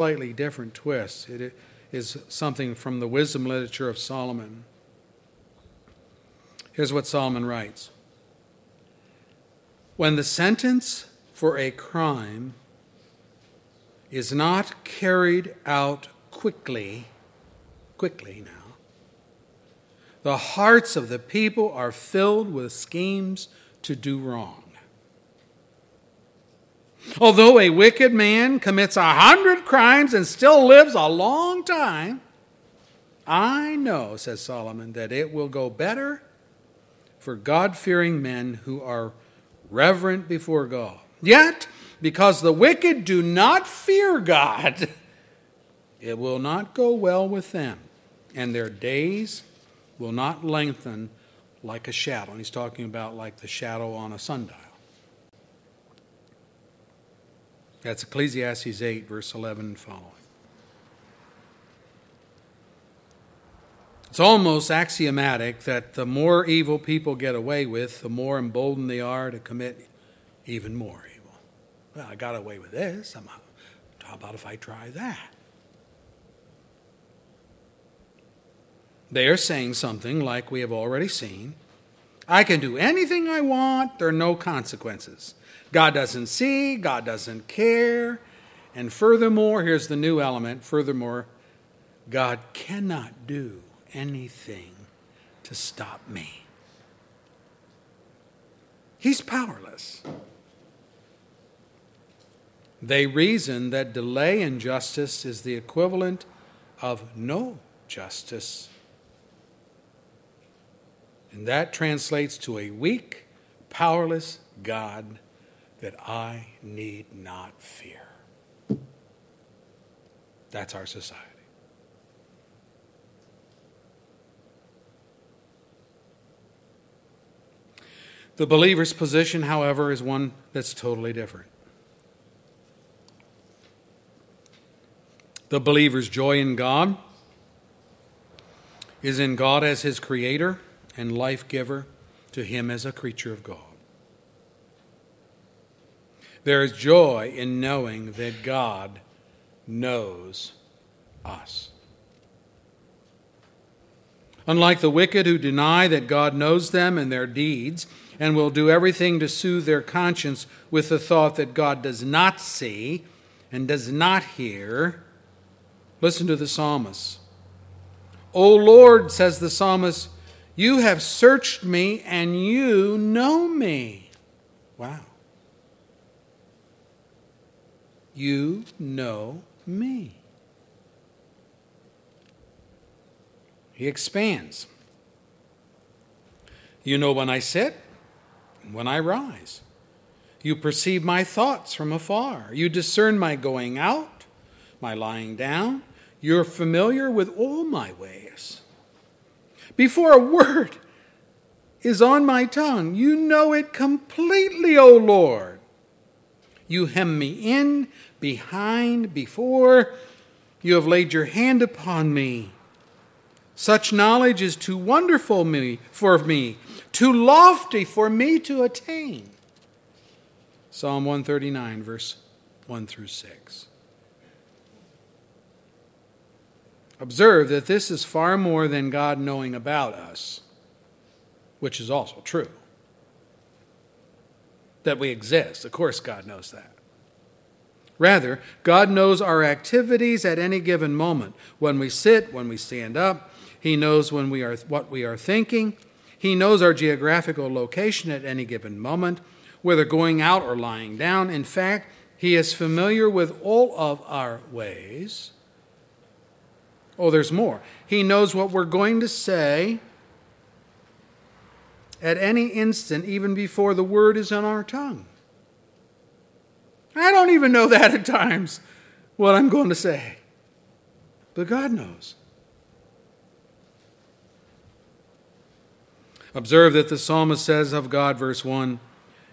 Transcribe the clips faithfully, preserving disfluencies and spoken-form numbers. slightly different twist. It is something from the wisdom literature of Solomon. Here's what Solomon writes. When the sentence for a crime is not carried out quickly, quickly now, the hearts of the people are filled with schemes to do wrong. Although a wicked man commits a hundred crimes and still lives a long time, I know, says Solomon, that it will go better for God-fearing men who are reverent before God. Yet, because the wicked do not fear God, it will not go well with them, and their days will not lengthen like a shadow. And he's talking about like the shadow on a sundial. That's Ecclesiastes eight, verse eleven and following. It's almost axiomatic that the more evil people get away with, the more emboldened they are to commit even more evil. Well, I got away with this. I'm, how about if I try that? They are saying something like we have already seen. I can do anything I want. There are no consequences. God doesn't see. God doesn't care. And furthermore, here's the new element. Furthermore, God cannot do anything to stop me. He's powerless. They reason that delay in justice is the equivalent of no justice. And that translates to a weak, powerless God that I need not fear. That's our society. The believer's position, however, is one that's totally different. The believer's joy in God is in God as his creator and life-giver, to him as a creature of God. There is joy in knowing that God knows us. Unlike the wicked who deny that God knows them and their deeds and will do everything to soothe their conscience with the thought that God does not see and does not hear, listen to the psalmist. O Lord, says the psalmist, you have searched me and you know me. Wow. You know me. He expands. You know when I sit and when I rise. You perceive my thoughts from afar. You discern my going out, my lying down. You're familiar with all my ways. Before a word is on my tongue, you know it completely, O Lord. You hem me in, behind, before. You have laid your hand upon me. Such knowledge is too wonderful me, for me, too lofty for me to attain. Psalm one thirty-nine, verse one through six. Observe that this is far more than God knowing about us, which is also true. That we exist. Of course, God knows that. Rather, God knows our activities at any given moment. When we sit, when we stand up, He knows when we are what we are thinking. He knows our geographical location at any given moment, whether going out or lying down. In fact, He is familiar with all of our ways. Oh, there's more. He knows what we're going to say at any instant, even before the word is on our tongue. I don't even know that at times, what I'm going to say. But God knows. Observe that the psalmist says of God, verse one,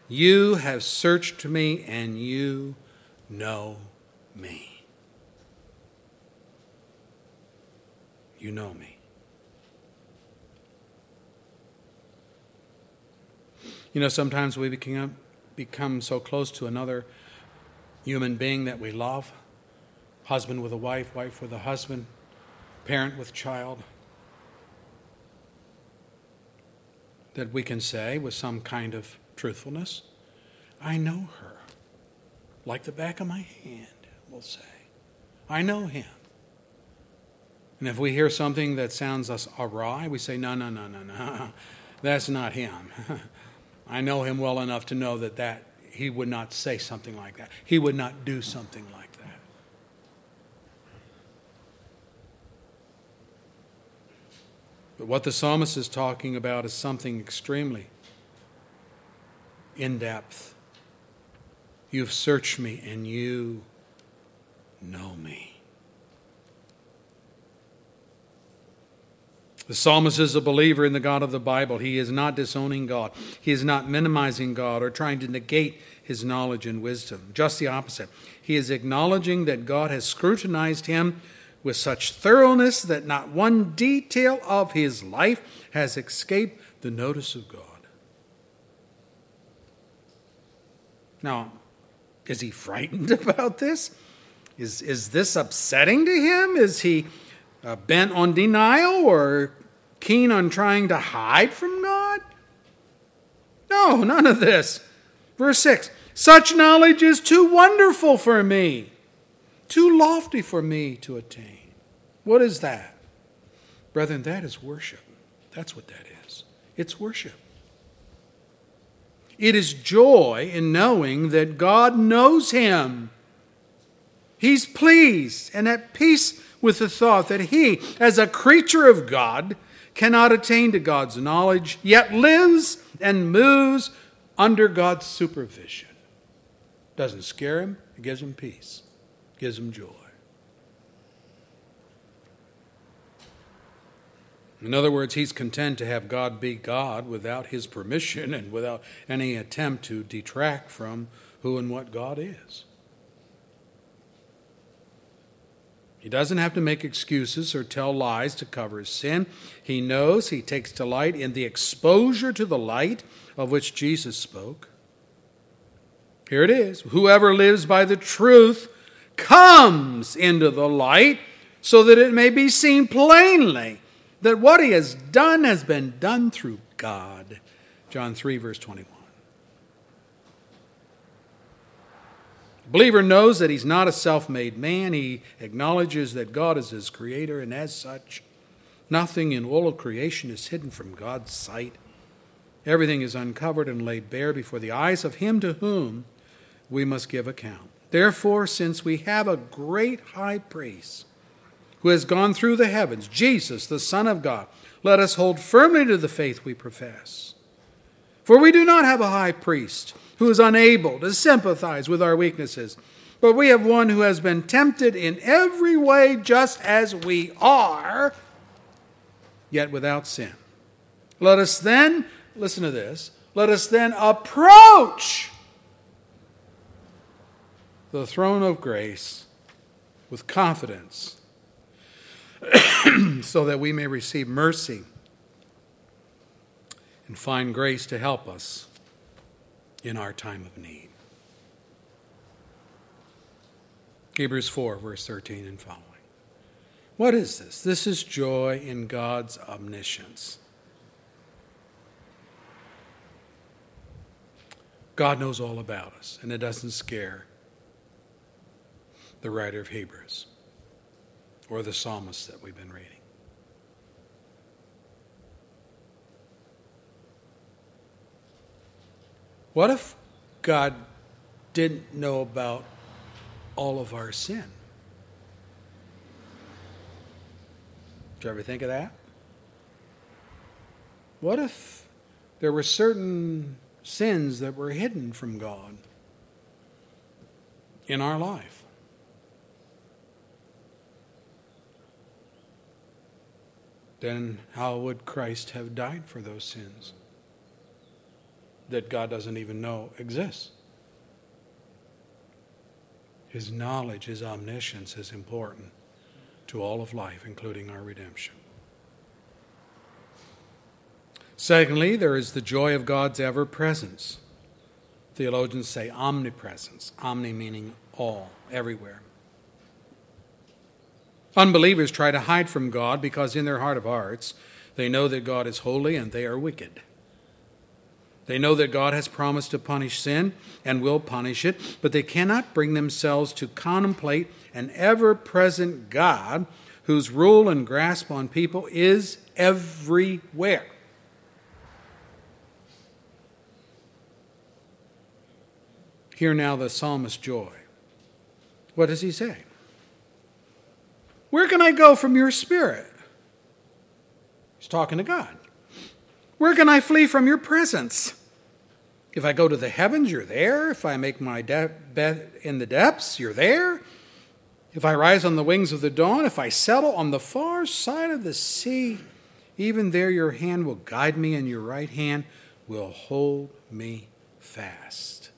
you have searched me and you know me. You know me. You know, sometimes we become, become so close to another human being that we love. husband with a wife, wife with a husband, parent with child, that we can say with some kind of truthfulness, I know her, like the back of my hand, we'll say. I know him. And if we hear something that sounds us awry, we say, no, no, no, no, no, that's not him. I know him well enough to know that, that he would not say something like that. He would not do something like that. But what the psalmist is talking about is something extremely in-depth. You've searched me and you know me. The psalmist is a believer in the God of the Bible. He is not disowning God. He is not minimizing God or trying to negate his knowledge and wisdom. Just the opposite. He is acknowledging that God has scrutinized him with such thoroughness that not one detail of his life has escaped the notice of God. Now, is he frightened about this? Is, is this upsetting to him? Is he Uh, bent on denial or keen on trying to hide from God? No, none of this. Verse six, such knowledge is too wonderful for me, too lofty for me to attain. What is that? Brethren, that is worship. That's what that is. It's worship. It is joy in knowing that God knows him. He's pleased and at peace with the thought that he, as a creature of God, cannot attain to God's knowledge, yet lives and moves under God's supervision. Doesn't scare him. It gives him peace. It gives him joy. In other words, he's content to have God be God without his permission and without any attempt to detract from who and what God is. He doesn't have to make excuses or tell lies to cover his sin. He knows, he takes delight in the exposure to the light of which Jesus spoke. Here it is. Whoever lives by the truth comes into the light so that it may be seen plainly that what he has done has been done through God. John three, verse twenty-one. The believer knows that he's not a self-made man. He acknowledges that God is his creator, and as such, nothing in all of creation is hidden from God's sight. Everything is uncovered and laid bare before the eyes of him to whom we must give account. Therefore, since we have a great high priest who has gone through the heavens, Jesus, the Son of God, let us hold firmly to the faith we profess. For we do not have a high priest who is unable to sympathize with our weaknesses. But we have one who has been tempted in every way just as we are, yet without sin. Let us then, listen to this, let us then approach the throne of grace with confidence so that we may receive mercy and find grace to help us in our time of need. Hebrews four, verse thirteen and following. What is this? This is joy in God's omniscience. God knows all about us, and it doesn't scare the writer of Hebrews or the psalmist that we've been reading. What if God didn't know about all of our sin? Did you ever think of that? What if there were certain sins that were hidden from God in our life? Then how would Christ have died for those sins that God doesn't even know exists? His knowledge, his omniscience is important to all of life, including our redemption. Secondly, there is the joy of God's ever-presence. Theologians say omnipresence, omni meaning all, everywhere. Unbelievers try to hide from God because in their heart of hearts, they know that God is holy and they are wicked. They know that God has promised to punish sin and will punish it, but they cannot bring themselves to contemplate an ever-present God whose rule and grasp on people is everywhere. Hear now the psalmist's joy. What does he say? Where can I go from your spirit? He's talking to God. Where can I flee from your presence? If I go to the heavens, you're there. If I make my de- bed in the depths, you're there. If I rise on the wings of the dawn, if I settle on the far side of the sea, even there your hand will guide me and your right hand will hold me fast.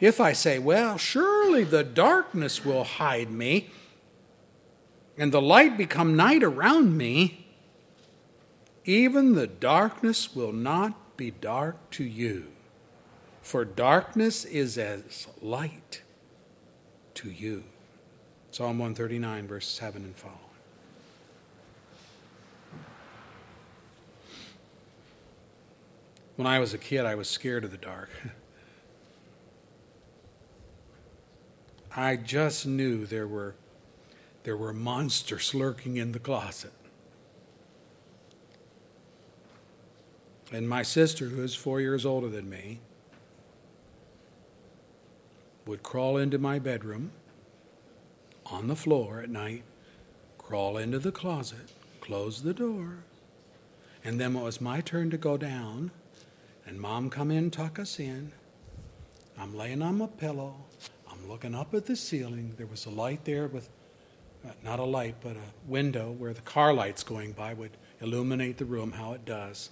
If I say, well, surely the darkness will hide me and the light become night around me, even the darkness will not be dark to you, for darkness is as light to you. Psalm one thirty-nine, verse seven and following. When I was a kid, I was scared of the dark. I just knew there were there were monsters lurking in the closet. And my sister, who is four years older than me, would crawl into my bedroom on the floor at night, crawl into the closet, close the door, and then when it was my turn to go down, and Mom come in, tuck us in, I'm laying on my pillow, I'm looking up at the ceiling. There was a light there with, not a light, but a window where the car lights going by would illuminate the room, how it does.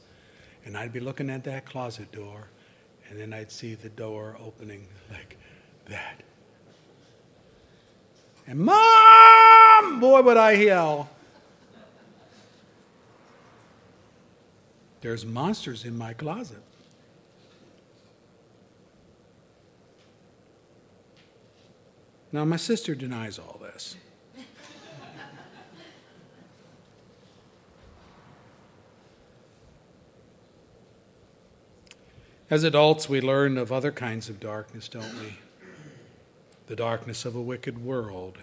And I'd be looking at that closet door, and then I'd see the door opening like that. And Mom, boy, would I yell. There's monsters in my closet. Now, my sister denies all this. As adults, we learn of other kinds of darkness, don't we? The darkness of a wicked world,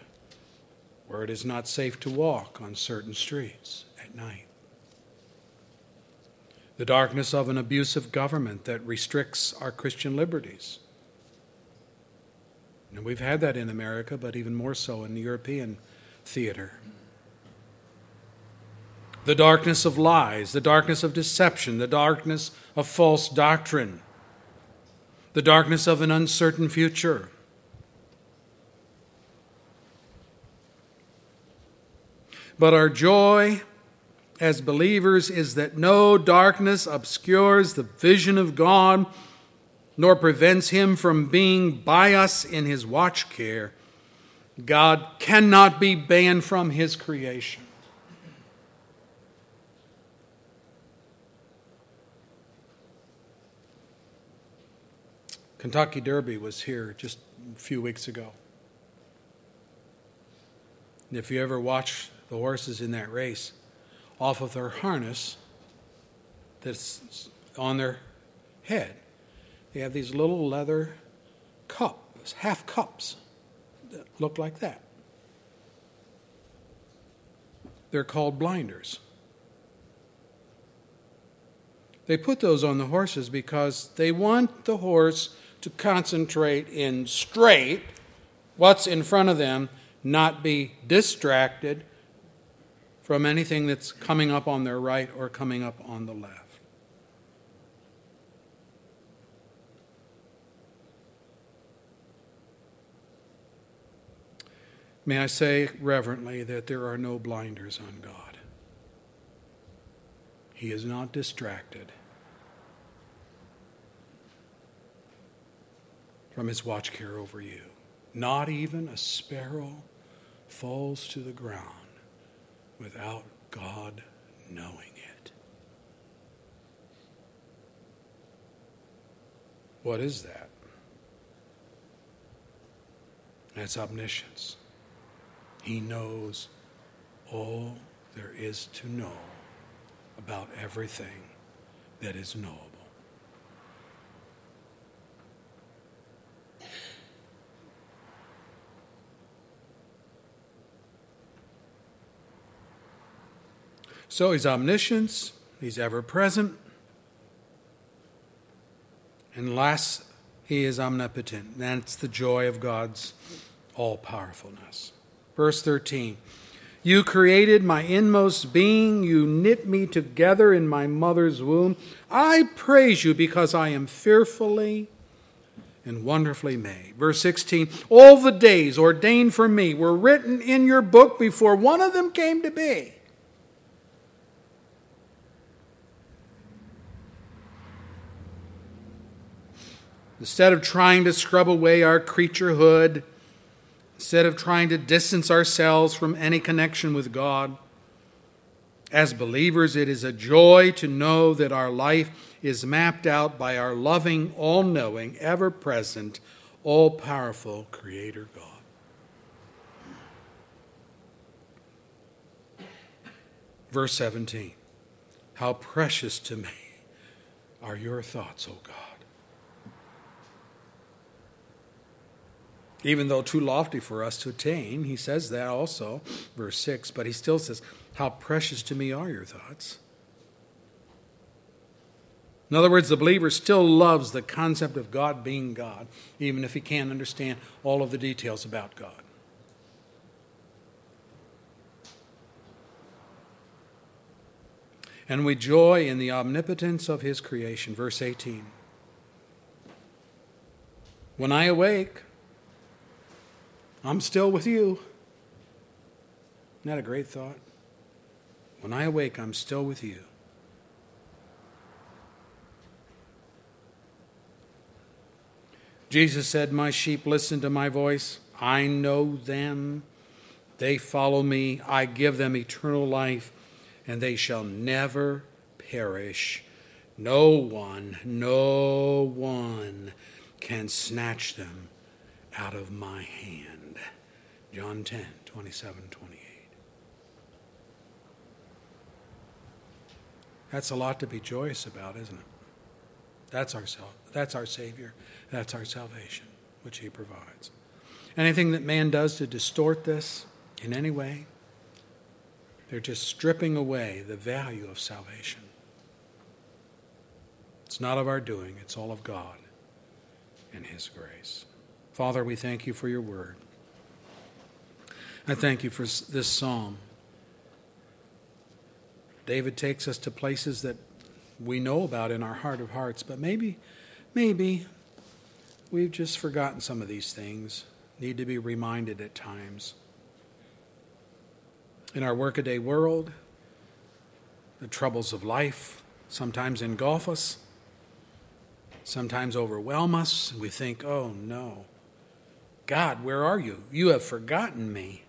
where it is not safe to walk on certain streets at night. The darkness of an abusive government that restricts our Christian liberties. And we've had that in America, but even more so in the European theater. The darkness of lies, the darkness of deception, the darkness of false doctrine, the darkness of an uncertain future. But our joy as believers is that no darkness obscures the vision of God, nor prevents him from being by us in his watch care. God cannot be banned from his creation. Kentucky Derby was here just a few weeks ago. And if you ever watch the horses in that race, off of their harness that's on their head, they have these little leather cups, half cups, that look like that. They're called blinders. They put those on the horses because they want the horse to concentrate in straight what's in front of them, not be distracted from anything that's coming up on their right or coming up on the left. May I say reverently that there are no blinders on God. He is not distracted from his watch care over you. Not even a sparrow falls to the ground without God knowing it. What is that? That's omniscience. He knows all there is to know about everything that is knowable. So he's omniscient, he's ever-present, and last, he is omnipotent. That's the joy of God's all-powerfulness. Verse thirteen, you created my inmost being, you knit me together in my mother's womb. I praise you because I am fearfully and wonderfully made. Verse sixteen, all the days ordained for me were written in your book before one of them came to be. Instead of trying to scrub away our creaturehood, instead of trying to distance ourselves from any connection with God, as believers, it is a joy to know that our life is mapped out by our loving, all-knowing, ever-present, all-powerful Creator God. Verse seventeen, how precious to me are your thoughts, O God. Even though too lofty for us to attain, he says that also, verse six, but he still says, how precious to me are your thoughts. In other words, the believer still loves the concept of God being God, even if he can't understand all of the details about God. And we joy in the omnipotence of his creation. Verse eighteen, when I awake, I'm still with you. Isn't that a great thought? When I awake, I'm still with you. Jesus said, my sheep listen to my voice. I know them. They follow me. I give them eternal life, and they shall never perish. No one, no one can snatch them out of my hand. John ten, twenty-seven, twenty-eight. That's a lot to be joyous about, isn't it? That's our, that's our Savior. That's our salvation, which he provides. Anything that man does to distort this in any way, they're just stripping away the value of salvation. It's not of our doing. It's all of God and his grace. Father, we thank you for your word. I thank you for this psalm. David takes us to places that we know about in our heart of hearts, but maybe, maybe we've just forgotten some of these things, need to be reminded at times. In our workaday world, the troubles of life sometimes engulf us, sometimes overwhelm us, and we think, oh no, God, where are you? You have forgotten me.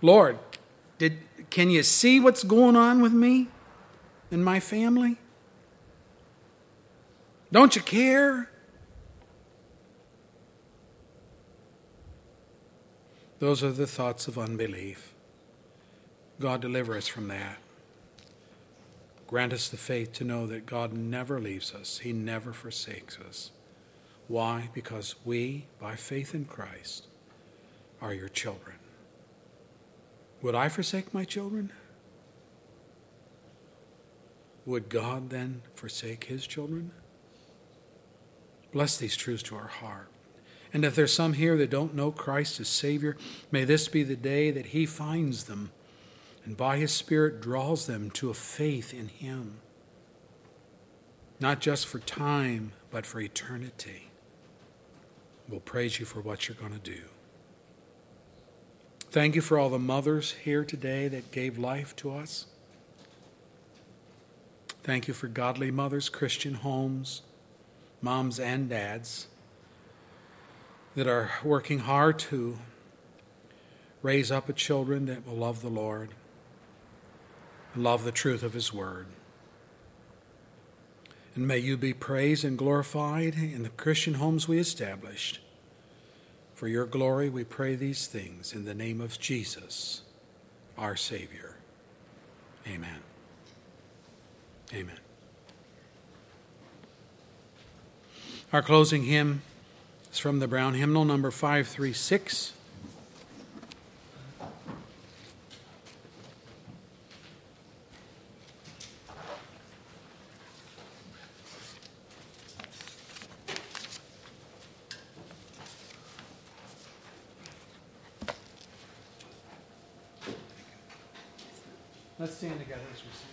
Lord, did, can you see what's going on with me and my family? Don't you care? Those are the thoughts of unbelief. God, deliver us from that. Grant us the faith to know that God never leaves us. He never forsakes us. Why? Because we, by faith in Christ, are your children. Would I forsake my children? Would God then forsake his children? Bless these truths to our heart. And if there's some here that don't know Christ as Savior, may this be the day that he finds them and by his Spirit draws them to a faith in him. Not just for time, but for eternity. We'll praise you for what you're going to do. Thank you for all the mothers here today that gave life to us. Thank you for godly mothers, Christian homes, moms and dads that are working hard to raise up a children that will love the Lord and love the truth of his word. And may you be praised and glorified in the Christian homes we established For your glory, we pray these things in the name of Jesus, our Savior. Amen. Amen. Our closing hymn is from the Brown Hymnal, number five three six. Let's stand together as we sing.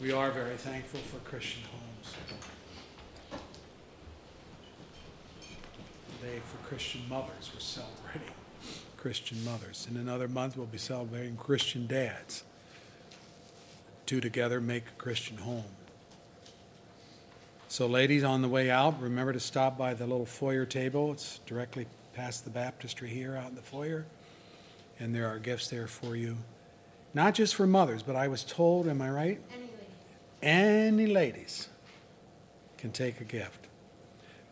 We are very thankful for Christian homes today, for Christian mothers. We're celebrating Christian mothers. In another month, we'll be celebrating Christian dads. Two together make a Christian home. So ladies, on the way out, remember to stop by the little foyer table. It's directly past the baptistry here out in the foyer, and there are gifts there for you. Not just for mothers, but I was told, am I right? Any ladies can take a gift.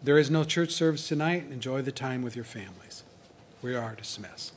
There is no church service tonight. Enjoy the time with your families. We are dismissed.